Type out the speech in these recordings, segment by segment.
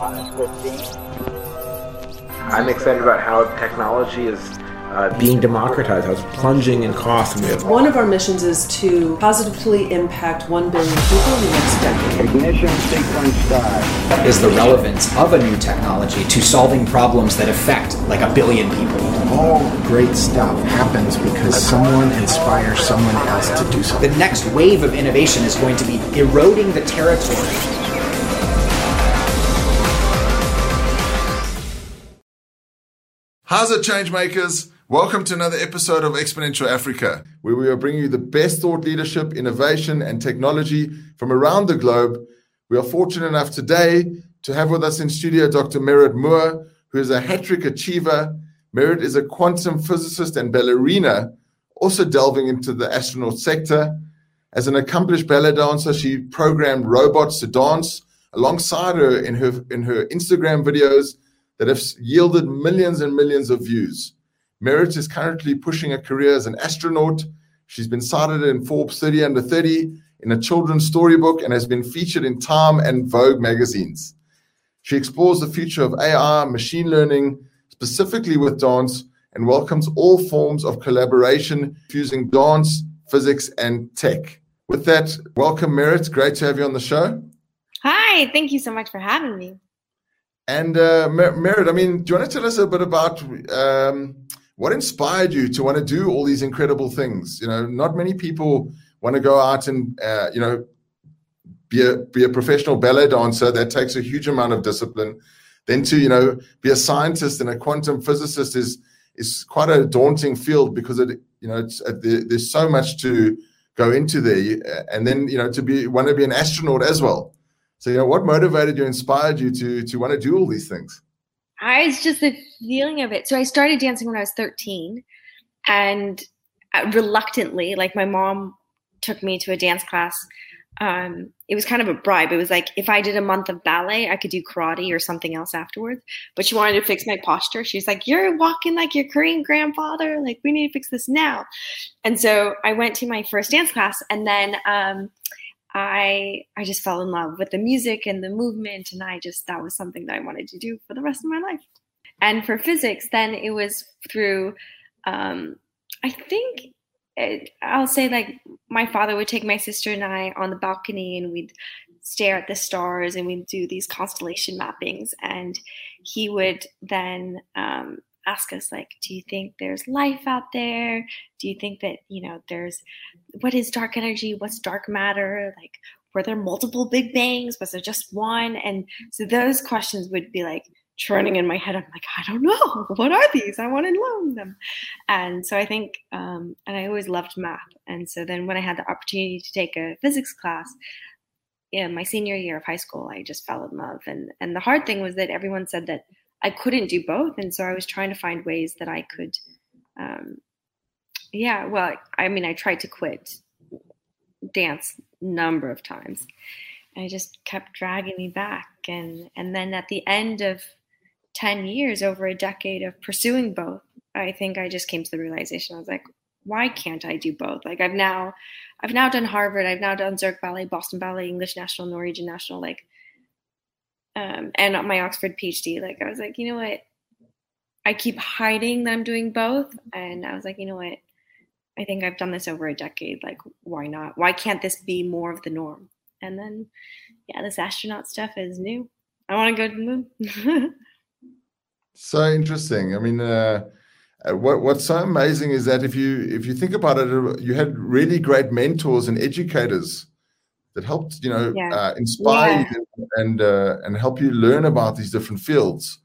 I'm excited about how technology is being democratized, how it's plunging in cost. One of our missions is to positively impact 1 billion people in the next decade. Ignition sequence start. Is the relevance of a new technology to solving problems that affect like a billion people. All great stuff happens because someone inspires someone else to do something. The next wave of innovation is going to be eroding the territory. How's it, Changemakers? Welcome to another episode of Exponential Africa, where we are bringing you the best thought leadership, innovation, and technology from around the globe. We are fortunate enough today to have with us in studio Dr. Merritt Moore, who is a hat-trick achiever. Merritt is a quantum physicist and ballerina, also delving into the astronaut sector. As an accomplished ballet dancer, she programmed robots to dance alongside her in her Instagram videos that have yielded millions and millions of views. Merritt is currently pushing a career as an astronaut. She's been cited in Forbes 30 Under 30 in a children's storybook and has been featured in Time and Vogue magazines. She explores the future of AI, machine learning, specifically with dance, and welcomes all forms of collaboration fusing dance, physics, and tech. With that, welcome, Merritt. Great to have you on the show. Hi, thank you so much for having me. And Merritt, I mean, do you want to tell us a bit about what inspired you to want to do all these incredible things? You know, not many people want to go out and, be a professional ballet dancer. That takes a huge amount of discipline. Then to, you know, be a scientist and a quantum physicist is quite a daunting field because, there's so much to go into there. And then, you know, want to be an astronaut as well. So, you know, what motivated you, inspired you to want to do all these things? It's just the feeling of it. So I started dancing when I was 13, and reluctantly, like, my mom took me to a dance class. It was kind of a bribe. It was like, if I did a month of ballet, I could do karate or something else afterwards. But she wanted to fix my posture. She's like, you're walking like your Korean grandfather. Like, we need to fix this now. And so I went to my first dance class, and then I just fell in love with the music and the movement, and that was something that I wanted to do for the rest of my life. And for physics, then it was through, I'll say, like, my father would take my sister and I on the balcony, and we'd stare at the stars, and we'd do these constellation mappings. And he would then ask us, like, do you think there's life out there? Do you think that, you know, what is dark energy? What's dark matter? Like, were there multiple big bangs? Was there just one? And so those questions would be, like, churning in my head. I'm like, I don't know. What are these? I want to learn them. And so I think, and I always loved math. And so then when I had the opportunity to take a physics class in my senior year of high school, I just fell in love. And the hard thing was that everyone said that I couldn't do both. And so I was trying to find ways that I could, I tried to quit dance a number of times, and it just kept dragging me back. And then at the end of 10 years, over a decade of pursuing both, I think I just came to the realization. I was like, why can't I do both? Like, I've now done Harvard. I've now done Zurich Ballet, Boston Ballet, English National, Norwegian National, like, and my Oxford PhD, like, I was like, you know what? I keep hiding that I'm doing both. And I was like, you know what? I think I've done this over a decade. Like, why not? Why can't this be more of the norm? And then, yeah, this astronaut stuff is new. I want to go to the moon. So interesting. I mean, what's so amazing is that if you think about it, you had really great mentors and educators that helped, you know, inspire you and help you learn about these different fields,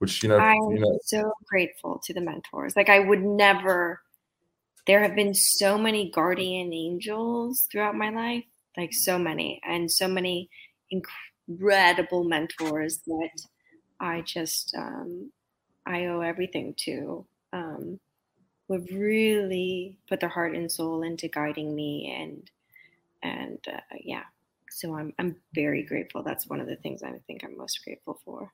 which, you know, I'm so grateful to the mentors. Like, I would never. There have been so many guardian angels throughout my life, like, so many, and so many incredible mentors that I just I owe everything to. Who have really put their heart and soul into guiding me so I'm very grateful. That's one of the things I think I'm most grateful for.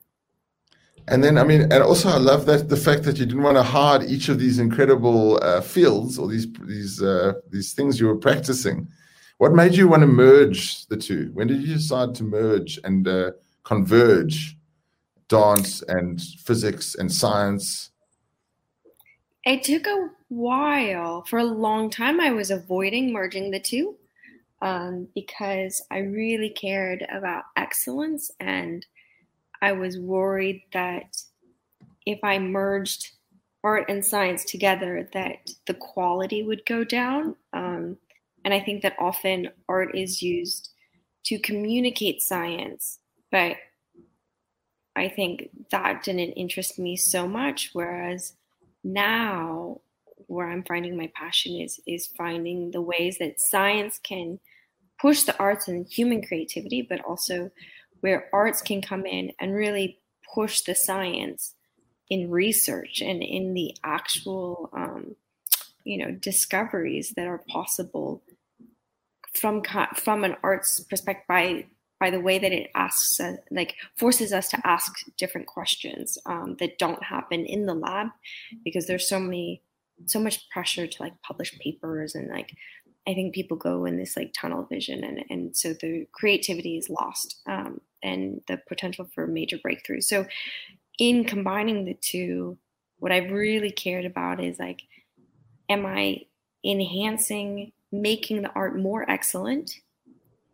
And then, I mean, and also I love that the fact that you didn't want to hide each of these incredible fields or these things you were practicing. What made you want to merge the two? When did you decide to merge and converge? dance and physics and science? It took a while. For a long time, I was avoiding merging the two because I really cared about excellence, and I was worried that if I merged art and science together, that the quality would go down. And I think that often art is used to communicate science, but I think that didn't interest me so much. Whereas now, where I'm finding my passion is finding the ways that science can push the arts and human creativity, but also where arts can come in and really push the science in research and in the actual, discoveries that are possible from an arts perspective by the way that it asks, forces us to ask different questions that don't happen in the lab, because there's so much pressure to publish papers, and I think people go in this tunnel vision, and so the creativity is lost and the potential for major breakthroughs. So in combining the two, what I've really cared about is am I enhancing, making the art more excellent,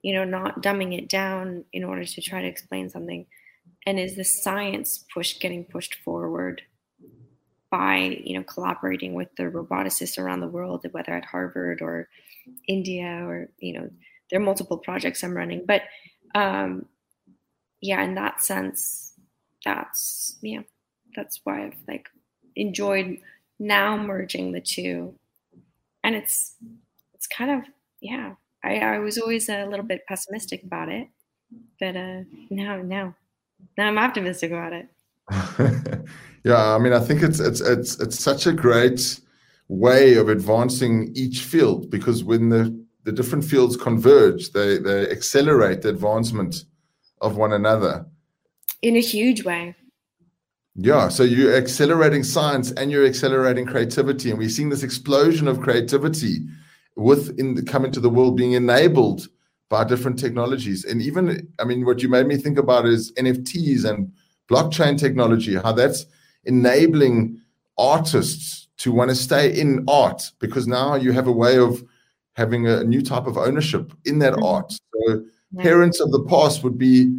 not dumbing it down in order to try to explain something? And is the science getting pushed forward by, collaborating with the roboticists around the world, whether at Harvard or India or, there are multiple projects I'm running. But, in that sense, that's why I've enjoyed now merging the two. And it's kind of, I was always a little bit pessimistic about it, but now I'm optimistic about it. Yeah, I mean, I think it's such a great way of advancing each field, because when the different fields converge, they accelerate the advancement of one another. In a huge way. Yeah, so you're accelerating science and you're accelerating creativity, and we're seeing this explosion of creativity coming to the world, being enabled by different technologies. And even, I mean, what you made me think about is NFTs and blockchain technology, how that's enabling artists to want to stay in art, because now you have a way of having a new type of ownership in that art. So parents of the past would be,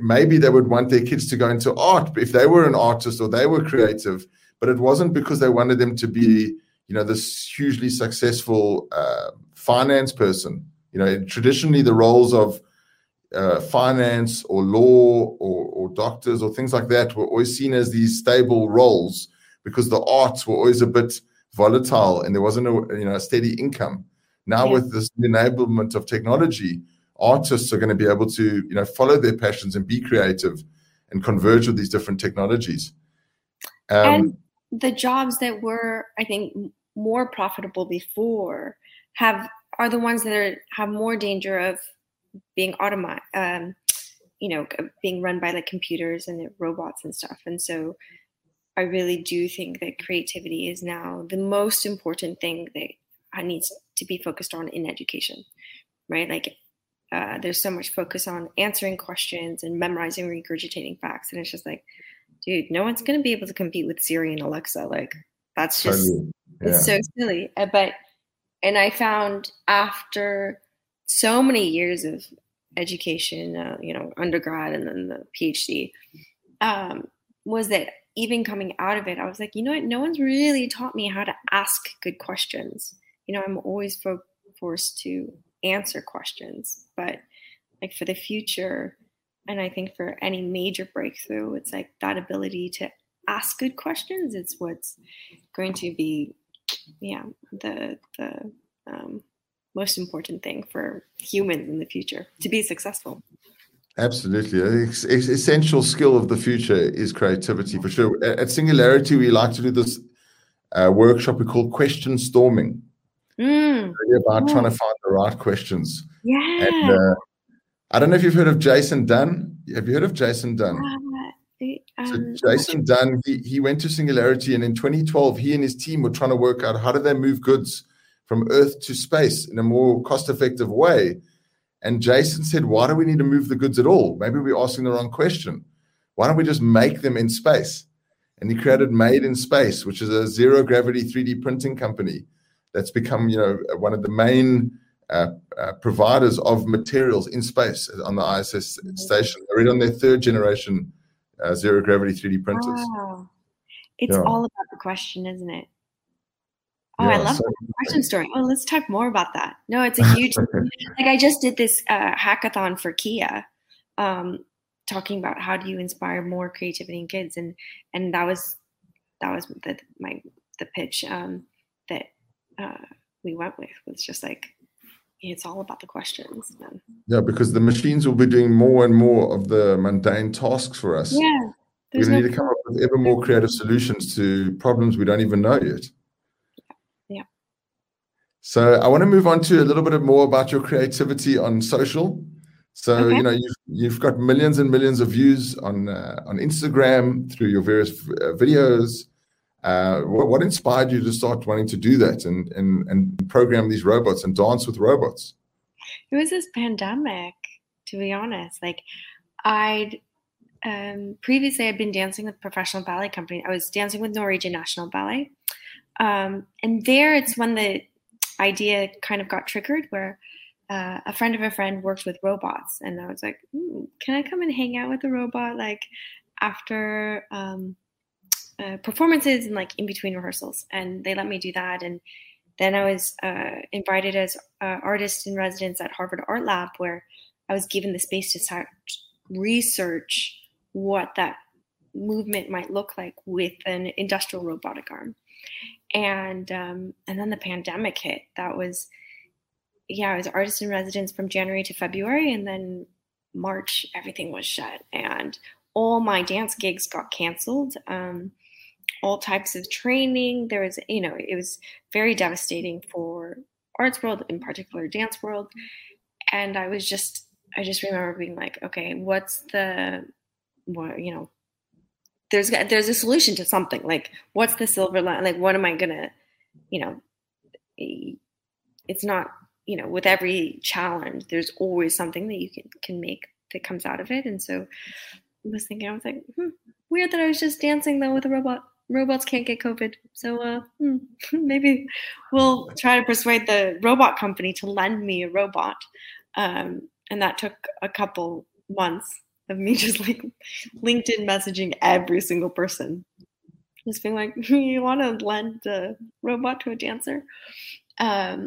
maybe they would want their kids to go into art if they were an artist or they were creative, but it wasn't because they wanted them to be, this hugely successful finance person. Traditionally the roles of finance or law or doctors or things like that were always seen as these stable roles, because the arts were always a bit volatile and there wasn't a steady income. Now with this enablement of technology, artists are going to be able to, follow their passions and be creative and converge with these different technologies. And the jobs that were, I think, more profitable before are the ones that have more danger of being automated, being run by computers and robots and stuff. And so I really do think that creativity is now the most important thing that needs to be focused on in education, right? There's so much focus on answering questions and memorizing, regurgitating facts. And it's just dude, no one's going to be able to compete with Siri and Alexa. That's just, It's so silly. And I found after so many years of education, undergrad and then the PhD, was that even coming out of it, I was like, you know what? No one's really taught me how to ask good questions. I'm always forced to answer questions, but for the future, and I think for any major breakthrough, it's that ability to ask good questions. It's what's going to be, the most important thing for humans in the future to be successful. Absolutely, the essential skill of the future is creativity for sure. At Singularity, we like to do this workshop we call question storming. Really about trying to find the right questions. Yeah. And, I don't know if you've heard of Jason Dunn. Have you heard of Jason Dunn? So Jason Dunn, he went to Singularity, and in 2012, he and his team were trying to work out how do they move goods from Earth to space in a more cost-effective way. And Jason said, why do we need to move the goods at all? Maybe we're asking the wrong question. Why don't we just make them in space? And he created Made in Space, which is a zero gravity 3D printing company that's become, you know, one of the main providers of materials in space on the ISS station. They're on their third generation zero gravity 3D printers. Wow. It's all about the question, isn't it? Oh, yeah, I love the question story. Oh, let's talk more about that. No, it's a huge, like I just did this hackathon for Kia, talking about how do you inspire more creativity in kids, and that was the pitch that we went with was just like, it's all about the questions, man. Yeah, because the machines will be doing more and more of the mundane tasks for us. Yeah. We need to come up with ever more creative solutions to problems we don't even know yet. Yeah. So I want to move on to a little bit more about your creativity on social. So, okay. You know, you've got millions and millions of views on Instagram through your various videos. What inspired you to start wanting to do that and program these robots and dance with robots? It was this pandemic, to be honest. Like, previously I'd been dancing with professional ballet company. I was dancing with Norwegian National Ballet. And there it's when the idea kind of got triggered where a friend of a friend worked with robots. And I was like, can I come and hang out with a robot? Like after... performances and like in between rehearsals, and they let me do that. And then I was invited as artist in residence at Harvard Art Lab, where I was given the space to start research what that movement might look like with an industrial robotic arm. And then the pandemic hit. That was, I was artist in residence from January to February, and then March everything was shut, and all my dance gigs got canceled. All types of training. There was, you know, it was very devastating for arts world, in particular dance world. And I just remember being like, okay, there's a solution to something. Like, what's the silver line? Like, what am I gonna, it's not, with every challenge, there's always something that you can make that comes out of it. And so I was like, weird that I was just dancing though with a robot. Robots can't get COVID. So maybe we'll try to persuade the robot company to lend me a robot. And that took a couple months of me just like LinkedIn messaging every single person. Just being like, you want to lend a robot to a dancer? And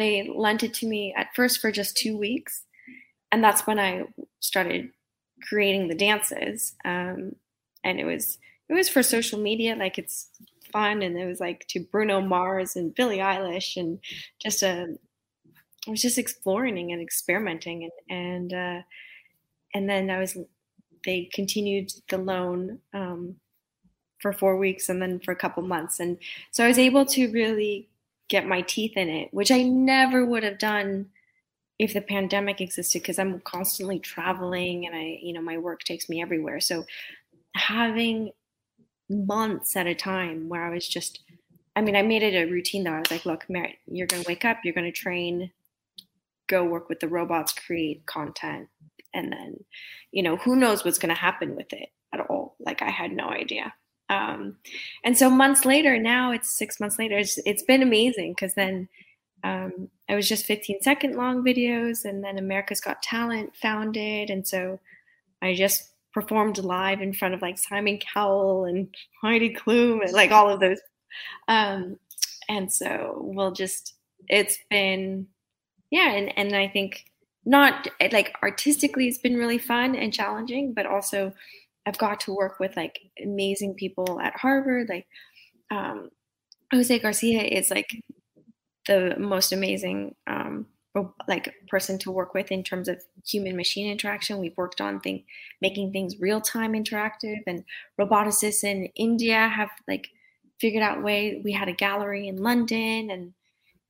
they lent it to me at first for just 2 weeks. And that's when I started creating the dances, and it was for social media. Like, it's fun, and it was like to Bruno Mars and Billie Eilish, and just I was just exploring and experimenting, and then they continued the loan for 4 weeks, and then for a couple months, and so I was able to really get my teeth in it, which I never would have done if the pandemic existed, because I'm constantly traveling and my work takes me everywhere. So having months at a time where I was just, I made it a routine though. I was like, look, Merritt, you're going to wake up, you're going to train, go work with the robots, create content. And then, who knows what's going to happen with it at all. Like, I had no idea. And so months later, now it's 6 months later, it's been amazing. Cause then, I was just 15-second long videos, and then America's Got Talent founded, and so I just performed live in front of like Simon Cowell and Heidi Klum and like all of those. And so it's been, and I think not like artistically it's been really fun and challenging, but also I've got to work with like amazing people at Harvard. Like Jose Garcia is like the most amazing person to work with in terms of human machine interaction. We've worked on making things real time interactive, and roboticists in India have like figured out ways. We had a gallery in London, and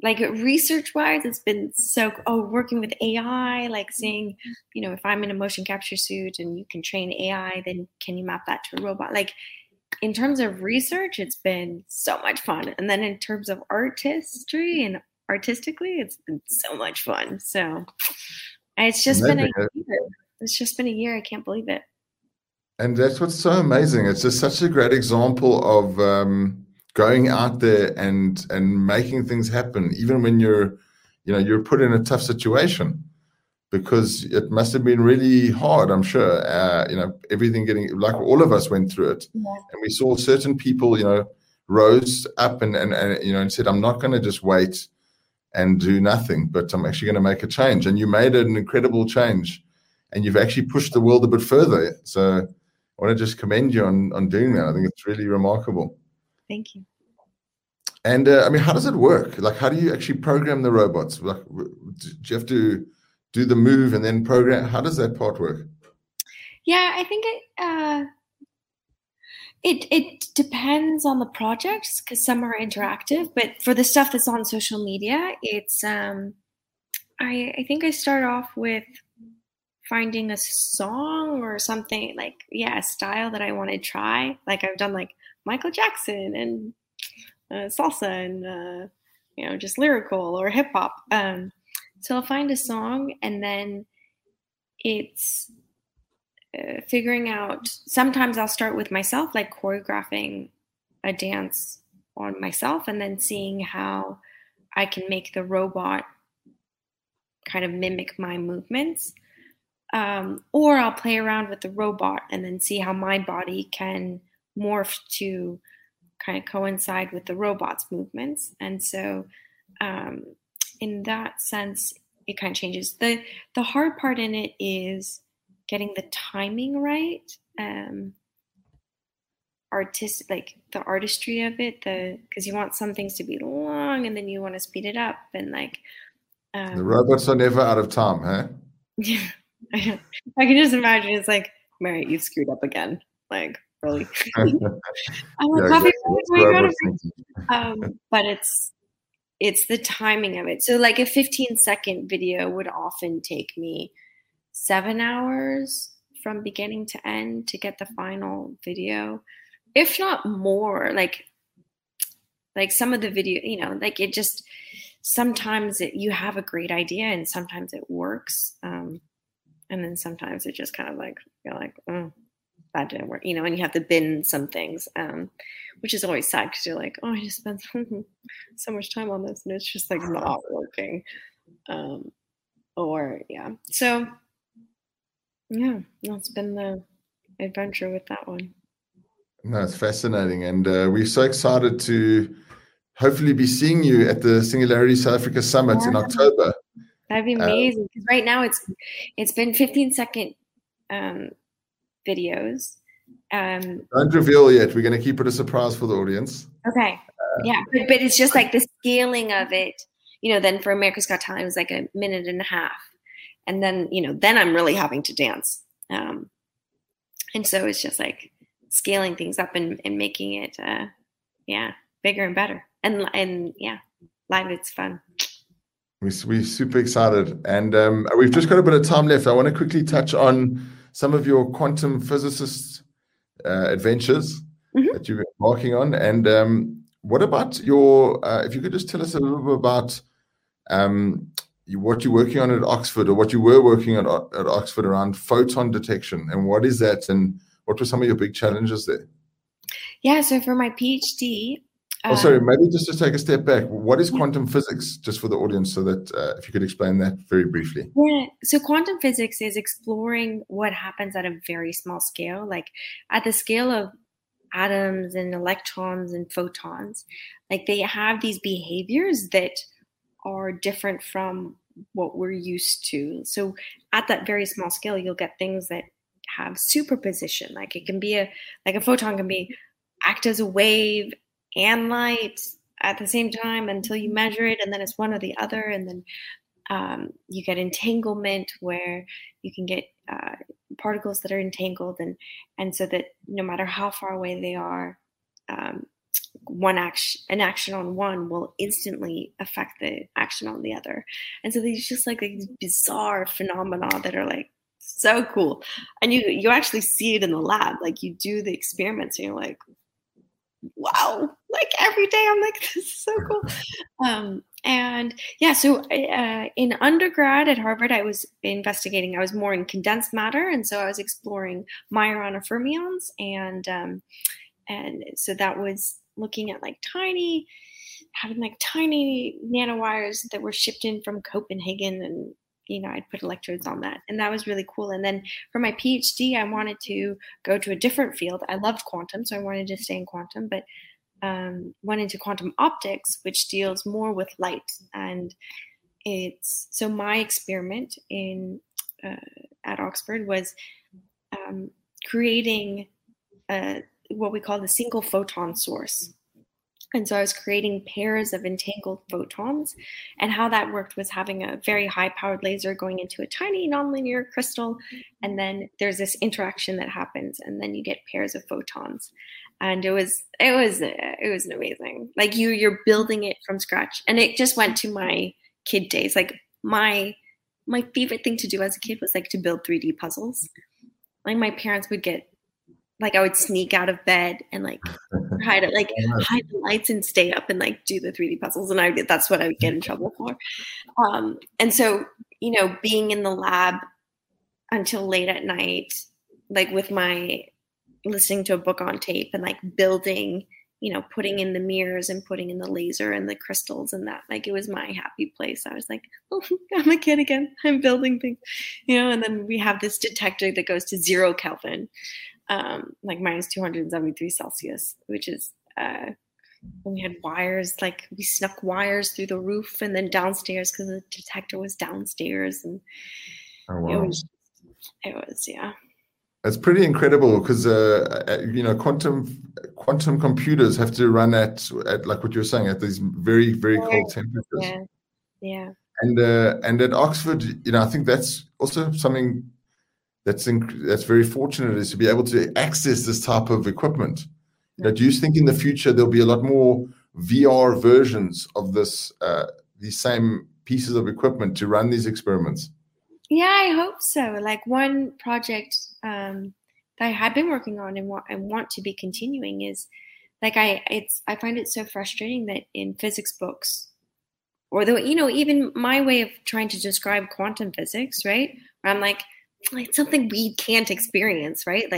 like research wise, it's been so working with AI, like seeing, if I'm in a motion capture suit and you can train AI, then can you map that to a robot? Like, in terms of research, it's been so much fun. And then in terms of artistry and artistically, it's been so much fun. So it's just been a year. I can't believe it. And that's what's so amazing. It's just such a great example of going out there and making things happen, even when you're put in a tough situation, because it must have been really hard, I'm sure. Everything getting, like all of us went through it. Yeah. And we saw certain people, rose up and said, I'm not going to just wait and do nothing, but I'm actually going to make a change. And you made an incredible change, and you've actually pushed the world a bit further. So I want to just commend you on doing that. I think it's really remarkable. Thank you. And how does it work? Like, how do you actually program the robots? Like, do you have to do the move and then program? How does that part work? Yeah, I think it depends on the projects, because some are interactive, but for the stuff that's on social media, it's I think I start off with finding a song or something, like, yeah, a style that I want to try. Like, I've done like Michael Jackson and salsa and just lyrical or hip hop. So I'll find a song, and then it's figuring out, sometimes I'll start with myself, like choreographing a dance on myself, and then seeing how I can make the robot kind of mimic my movements. Or I'll play around with the robot and then see how my body can morph to kind of coincide with the robot's movements. And so in that sense, it kind of changes. The hard part in it is getting the timing right, artistic, like the artistry of it, because you want some things to be long and then you want to speed it up, and like the robots are never out of time, huh? Yeah, I can just imagine. It's like, Merritt, you've screwed up again. Like, really? But it's the timing of it. So, like, a 15-second video would often take me 7 hours from beginning to end to get the final video, if not more. Like some of the video, like, it just, sometimes you have a great idea and sometimes it works. And then sometimes it just kind of like, you're like, oh, that didn't work, and you have to bin some things, which is always sad, because you're like, oh, I just spent so much time on this and it's just like not working. That's been the adventure with that one. No, it's fascinating. And we're so excited to hopefully be seeing you at the Singularity South Africa Summit in October. That'd be amazing, because right now it's been 15-second videos. Don't reveal yet. We're going to keep it a surprise for the audience. Okay. But it's just like the scaling of it. Then for America's Got Talent, it was like a minute and a half. And then, then I'm really having to dance. And so it's just like scaling things up and making it, bigger and better. And live, it's fun. We're super excited. And we've just got a bit of time left. I want to quickly touch on some of your quantum physicist adventures that you've been working on. And what about your, if you could just tell us a little bit about what you're working on at Oxford, or what you were working on at Oxford around photon detection. And what is that? And what were some of your big challenges there? Yeah, so for my PhD... maybe just to take a step back, what is quantum physics, just for the audience, so that if you could explain that very briefly. Yeah, so quantum physics is exploring what happens at a very small scale, like at the scale of atoms and electrons and photons. Like, they have these behaviors that are different from what we're used to. So at that very small scale, you'll get things that have superposition. Like, it can be a photon can be act as a wave and light at the same time until you measure it, and then it's one or the other, and then you get entanglement, where you can get particles that are entangled, and so that no matter how far away they are, an action on one will instantly affect the action on the other. And so these just like these bizarre phenomena that are like so cool, and you actually see it in the lab. Like, you do the experiments and you're like, wow, like every day I'm like, this is so cool. And yeah, so in undergrad at Harvard, I was investigating. I was more in condensed matter, and so I was exploring Majorana fermions, and so that was looking at having tiny nanowires that were shipped in from Copenhagen, and I'd put electrodes on that, and that was really cool. And then for my PhD, I wanted to go to a different field. I loved quantum, so I wanted to stay in quantum, but went into quantum optics, which deals more with light. And it's so my experiment in at Oxford was creating what we call the single photon source. And so I was creating pairs of entangled photons, and how that worked was having a very high powered laser going into a tiny nonlinear crystal. And then there's this interaction that happens, and then you get pairs of photons. And it was amazing. Like you're building it from scratch. And it just went to my kid days. Like my favorite thing to do as a kid was to build 3D puzzles. Like my parents would get, I would sneak out of bed and hide the lights and stay up and do the 3D puzzles. And that's what I would get in trouble for. And so, being in the lab until late at night, with my listening to a book on tape and building, putting in the mirrors and putting in the laser and the crystals and that, it was my happy place. I was oh, I'm a kid again. I'm building things, and then we have this detector that goes to 0 Kelvin. Minus 273 Celsius, which is we had wires, we snuck wires through the roof and then downstairs because the detector was downstairs. And oh, wow. It was, yeah. It's pretty incredible because, quantum computers have to run at what you're saying, at these very, very cold temperatures. Yeah, yeah. And at Oxford, I think that's also something that's very fortunate, is to be able to access this type of equipment. Do you think in the future there'll be a lot more VR versions of this, these same pieces of equipment to run these experiments? Yeah, I hope so. One project that I have been working on and want to be continuing is, I find it so frustrating that in physics books, although even my way of trying to describe quantum physics, right? Where I'm it's something we can't experience, right?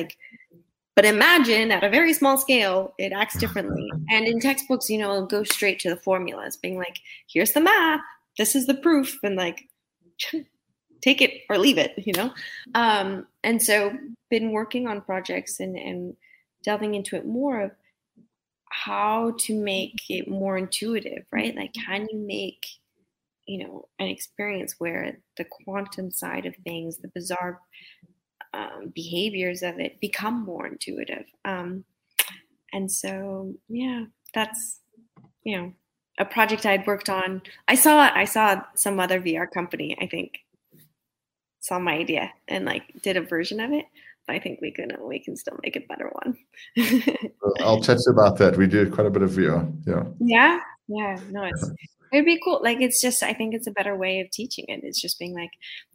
But imagine at a very small scale, it acts differently. And in textbooks, it'll go straight to the formulas, being here's the math, this is the proof, and take it or leave it, And so been working on projects and delving into it more of how to make it more intuitive, right? Can you make an experience where the quantum side of things, the bizarre behaviors of it become more intuitive. And so, yeah, that's, a project I'd worked on. I saw some other VR company, I think, saw my idea and did a version of it. But I think we can still make a better one. I'll chat about that. We do quite a bit of VR. Yeah. Yeah. Yeah. No, it'd be cool. It's just, I think it's a better way of teaching it. It's just being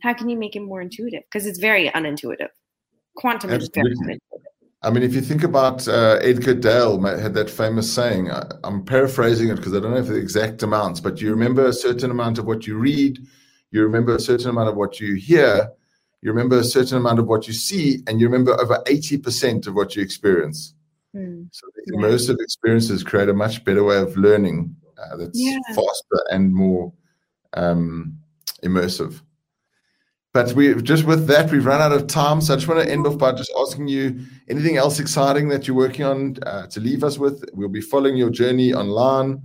how can you make it more intuitive? Because it's very unintuitive. Quantum is very unintuitive. I mean, if you think about Edgar Dale had that famous saying, I'm paraphrasing it because I don't know the exact amounts, but you remember a certain amount of what you read, you remember a certain amount of what you hear, you remember a certain amount of what you see, and you remember over 80% of what you experience. Mm. So the immersive experiences create a much better way of learning. That's faster and more immersive. But we've run out of time. So I just want to end off by just asking you anything else exciting that you're working on to leave us with. We'll be following your journey online,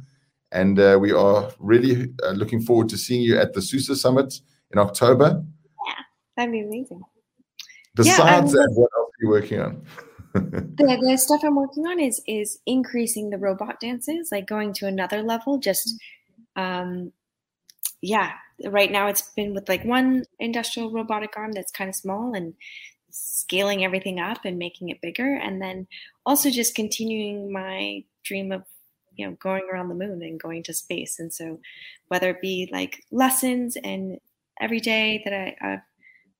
and we are really looking forward to seeing you at the SUSE Summit in October. Yeah, that'd be amazing. Besides that, what else are you working on? The stuff I'm working on is increasing the robot dances, going to another level. Just, right now it's been with one industrial robotic arm that's kind of small, and scaling everything up and making it bigger. And then also just continuing my dream of, going around the moon and going to space. And so whether it be lessons and every day that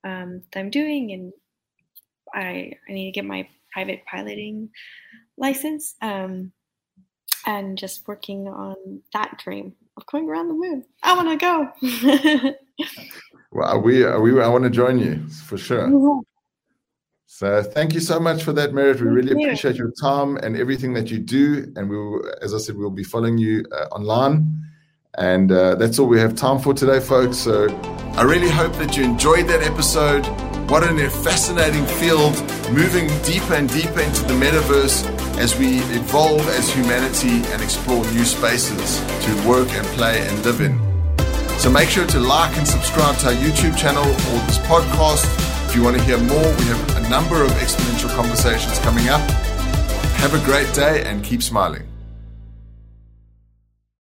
I'm doing, and I need to get my private piloting license, and just working on that dream. of going around the moon. I want to go. Well, I want to join you for sure. Mm-hmm. So thank you so much for that, Merritt. We really appreciate your time and everything that you do. And we will, as I said, we'll be following you online. And that's all we have time for today, folks. So I really hope that you enjoyed that episode. What a fascinating field, moving deeper and deeper into the metaverse as we evolve as humanity and explore new spaces to work and play and live in. So make sure to like and subscribe to our YouTube channel or this podcast. If you want to hear more, we have a number of Exponential conversations coming up. Have a great day and keep smiling.